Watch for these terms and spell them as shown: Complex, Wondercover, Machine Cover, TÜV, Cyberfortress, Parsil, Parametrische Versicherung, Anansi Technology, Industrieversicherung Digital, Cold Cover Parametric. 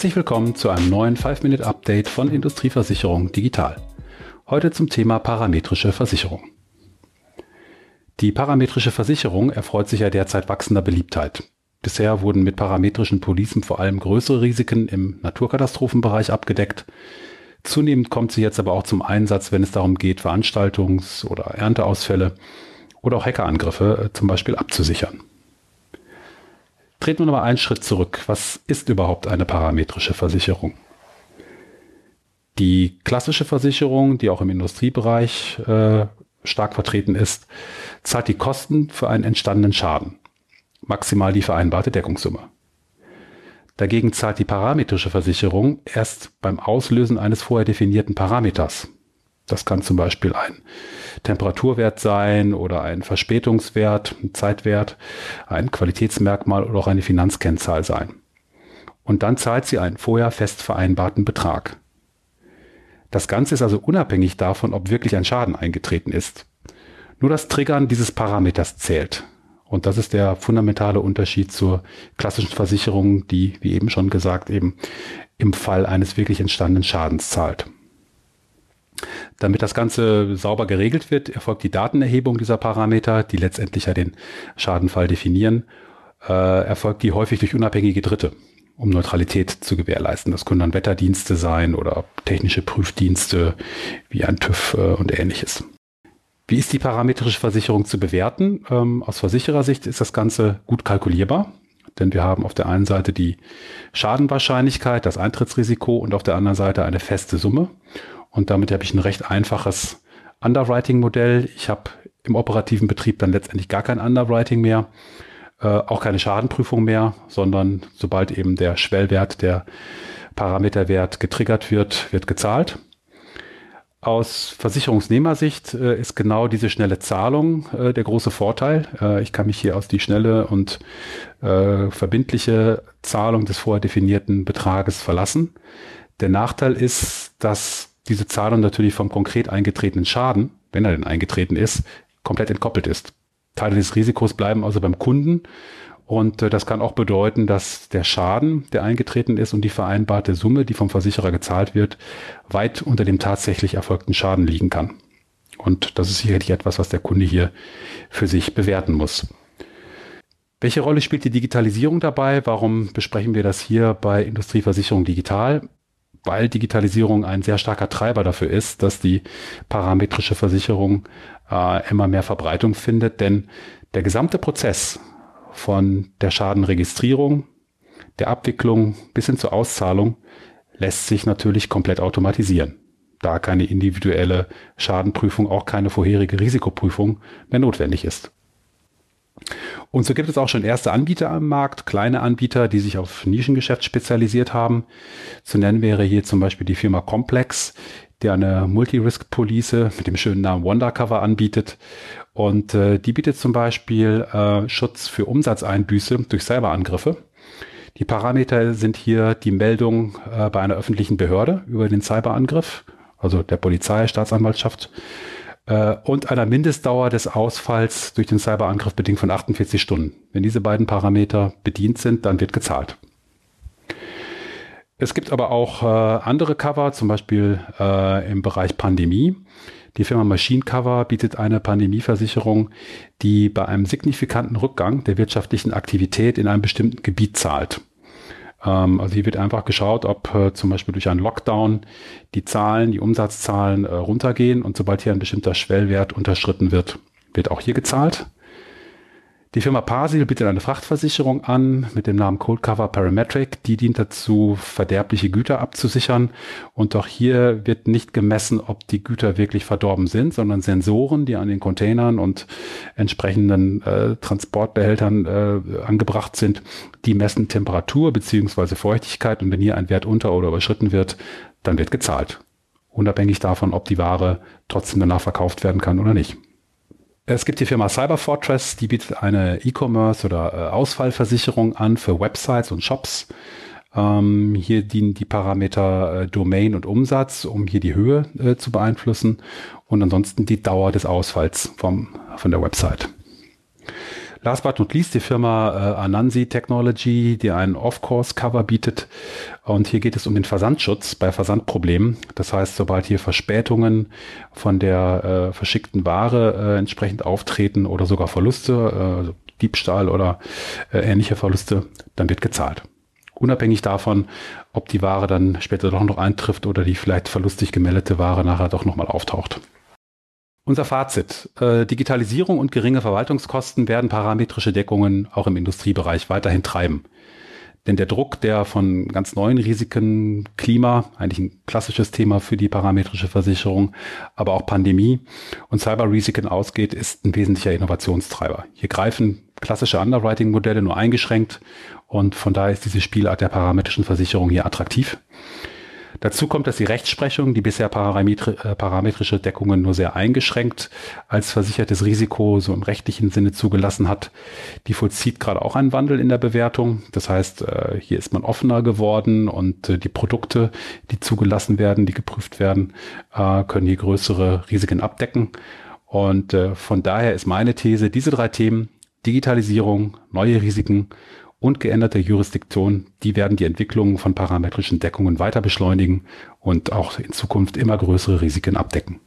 Herzlich willkommen zu einem neuen 5-Minute-Update von Industrieversicherung Digital. Heute zum Thema parametrische Versicherung. Die parametrische Versicherung erfreut sich ja derzeit wachsender Beliebtheit. Bisher wurden mit parametrischen Policen vor allem größere Risiken im Naturkatastrophenbereich abgedeckt. Zunehmend kommt sie jetzt aber auch zum Einsatz, wenn es darum geht, Veranstaltungs- oder Ernteausfälle oder auch Hackerangriffe zum Beispiel abzusichern. Treten wir nochmal einen Schritt zurück. Was ist überhaupt eine parametrische Versicherung? Die klassische Versicherung, die auch im Industriebereich stark vertreten ist, zahlt die Kosten für einen entstandenen Schaden, maximal die vereinbarte Deckungssumme. Dagegen zahlt die parametrische Versicherung erst beim Auslösen eines vorher definierten Parameters. Das kann zum Beispiel ein Temperaturwert sein oder ein Verspätungswert, ein Zeitwert, ein Qualitätsmerkmal oder auch eine Finanzkennzahl sein. Und dann zahlt sie einen vorher fest vereinbarten Betrag. Das Ganze ist also unabhängig davon, ob wirklich ein Schaden eingetreten ist. Nur das Triggern dieses Parameters zählt. Und das ist der fundamentale Unterschied zur klassischen Versicherung, die, wie eben schon gesagt, eben im Fall eines wirklich entstandenen Schadens zahlt. Damit das Ganze sauber geregelt wird, erfolgt die Datenerhebung dieser Parameter, die letztendlich ja den Schadenfall definieren, erfolgt die häufig durch unabhängige Dritte, um Neutralität zu gewährleisten. Das können dann Wetterdienste sein oder technische Prüfdienste wie ein TÜV und Ähnliches. Wie ist die parametrische Versicherung zu bewerten? Aus Versicherersicht ist das Ganze gut kalkulierbar, denn wir haben auf der einen Seite die Schadenwahrscheinlichkeit, das Eintrittsrisiko und auf der anderen Seite eine feste Summe. Und damit habe ich ein recht einfaches Underwriting-Modell. Ich habe im operativen Betrieb dann letztendlich gar kein Underwriting mehr, auch keine Schadenprüfung mehr, sondern sobald eben der Schwellwert, der Parameterwert getriggert wird, wird gezahlt. Aus Versicherungsnehmersicht ist genau diese schnelle Zahlung der große Vorteil. Ich kann mich hier auf die schnelle und verbindliche Zahlung des vorher definierten Betrages verlassen. Der Nachteil ist, dass diese Zahlung natürlich vom konkret eingetretenen Schaden, wenn er denn eingetreten ist, komplett entkoppelt ist. Teile des Risikos bleiben also beim Kunden und das kann auch bedeuten, dass der Schaden, der eingetreten ist und die vereinbarte Summe, die vom Versicherer gezahlt wird, weit unter dem tatsächlich erfolgten Schaden liegen kann. Und das ist sicherlich etwas, was der Kunde hier für sich bewerten muss. Welche Rolle spielt die Digitalisierung dabei? Warum besprechen wir das hier bei Industrieversicherung Digital? Weil Digitalisierung ein sehr starker Treiber dafür ist, dass die parametrische Versicherung immer mehr Verbreitung findet. Denn der gesamte Prozess von der Schadenregistrierung, der Abwicklung bis hin zur Auszahlung lässt sich natürlich komplett automatisieren, da keine individuelle Schadenprüfung, auch keine vorherige Risikoprüfung mehr notwendig ist. Und so gibt es auch schon erste Anbieter am Markt, kleine Anbieter, die sich auf Nischengeschäft spezialisiert haben. Zu nennen wäre hier zum Beispiel die Firma Complex, die eine Multi-Risk-Police mit dem schönen Namen Wondercover anbietet. Und die bietet zum Beispiel Schutz für Umsatzeinbüße durch Cyberangriffe. Die Parameter sind hier die Meldung bei einer öffentlichen Behörde über den Cyberangriff, also der Polizei, Staatsanwaltschaft, und einer Mindestdauer des Ausfalls durch den Cyberangriff bedingt von 48 Stunden. Wenn diese beiden Parameter bedient sind, dann wird gezahlt. Es gibt aber auch andere Cover, zum Beispiel im Bereich Pandemie. Die Firma Machine Cover bietet eine Pandemieversicherung, die bei einem signifikanten Rückgang der wirtschaftlichen Aktivität in einem bestimmten Gebiet zahlt. Also hier wird einfach geschaut, ob zum Beispiel durch einen Lockdown die Zahlen, die Umsatzzahlen runtergehen und sobald hier ein bestimmter Schwellwert unterschritten wird, wird auch hier gezahlt. Die Firma Parsil bietet eine Frachtversicherung an mit dem Namen Cold Cover Parametric. Die dient dazu, verderbliche Güter abzusichern und auch hier wird nicht gemessen, ob die Güter wirklich verdorben sind, sondern Sensoren, die an den Containern und entsprechenden Transportbehältern angebracht sind, die messen Temperatur bzw. Feuchtigkeit und wenn hier ein Wert unter- oder überschritten wird, dann wird gezahlt. Unabhängig davon, ob die Ware trotzdem danach verkauft werden kann oder nicht. Es gibt die Firma Cyberfortress, die bietet eine E-Commerce oder Ausfallversicherung an für Websites und Shops. Hier dienen die Parameter Domain und Umsatz, um hier die Höhe zu beeinflussen und ansonsten die Dauer des Ausfalls von der Website. Last but not least die Firma Anansi Technology, die einen Off-Course-Cover bietet. Und hier geht es um den Versandschutz bei Versandproblemen. Das heißt, sobald hier Verspätungen von der verschickten Ware entsprechend auftreten oder sogar Verluste, also Diebstahl oder ähnliche Verluste, dann wird gezahlt. Unabhängig davon, ob die Ware dann später doch noch eintrifft oder die vielleicht verlustig gemeldete Ware nachher doch nochmal auftaucht. Unser Fazit. Digitalisierung und geringe Verwaltungskosten werden parametrische Deckungen auch im Industriebereich weiterhin treiben. Denn der Druck, der von ganz neuen Risiken, Klima, eigentlich ein klassisches Thema für die parametrische Versicherung, aber auch Pandemie und Cyberrisiken ausgeht, ist ein wesentlicher Innovationstreiber. Hier greifen klassische Underwriting-Modelle nur eingeschränkt und von daher ist diese Spielart der parametrischen Versicherung hier attraktiv. Dazu kommt, dass die Rechtsprechung, die bisher parametrische Deckungen nur sehr eingeschränkt als versichertes Risiko so im rechtlichen Sinne zugelassen hat, die vollzieht gerade auch einen Wandel in der Bewertung. Das heißt, hier ist man offener geworden und die Produkte, die zugelassen werden, die geprüft werden, können hier größere Risiken abdecken. Und von daher ist meine These, diese drei Themen, Digitalisierung, neue Risiken und geänderte Jurisdiktion, die werden die Entwicklung von parametrischen Deckungen weiter beschleunigen und auch in Zukunft immer größere Risiken abdecken.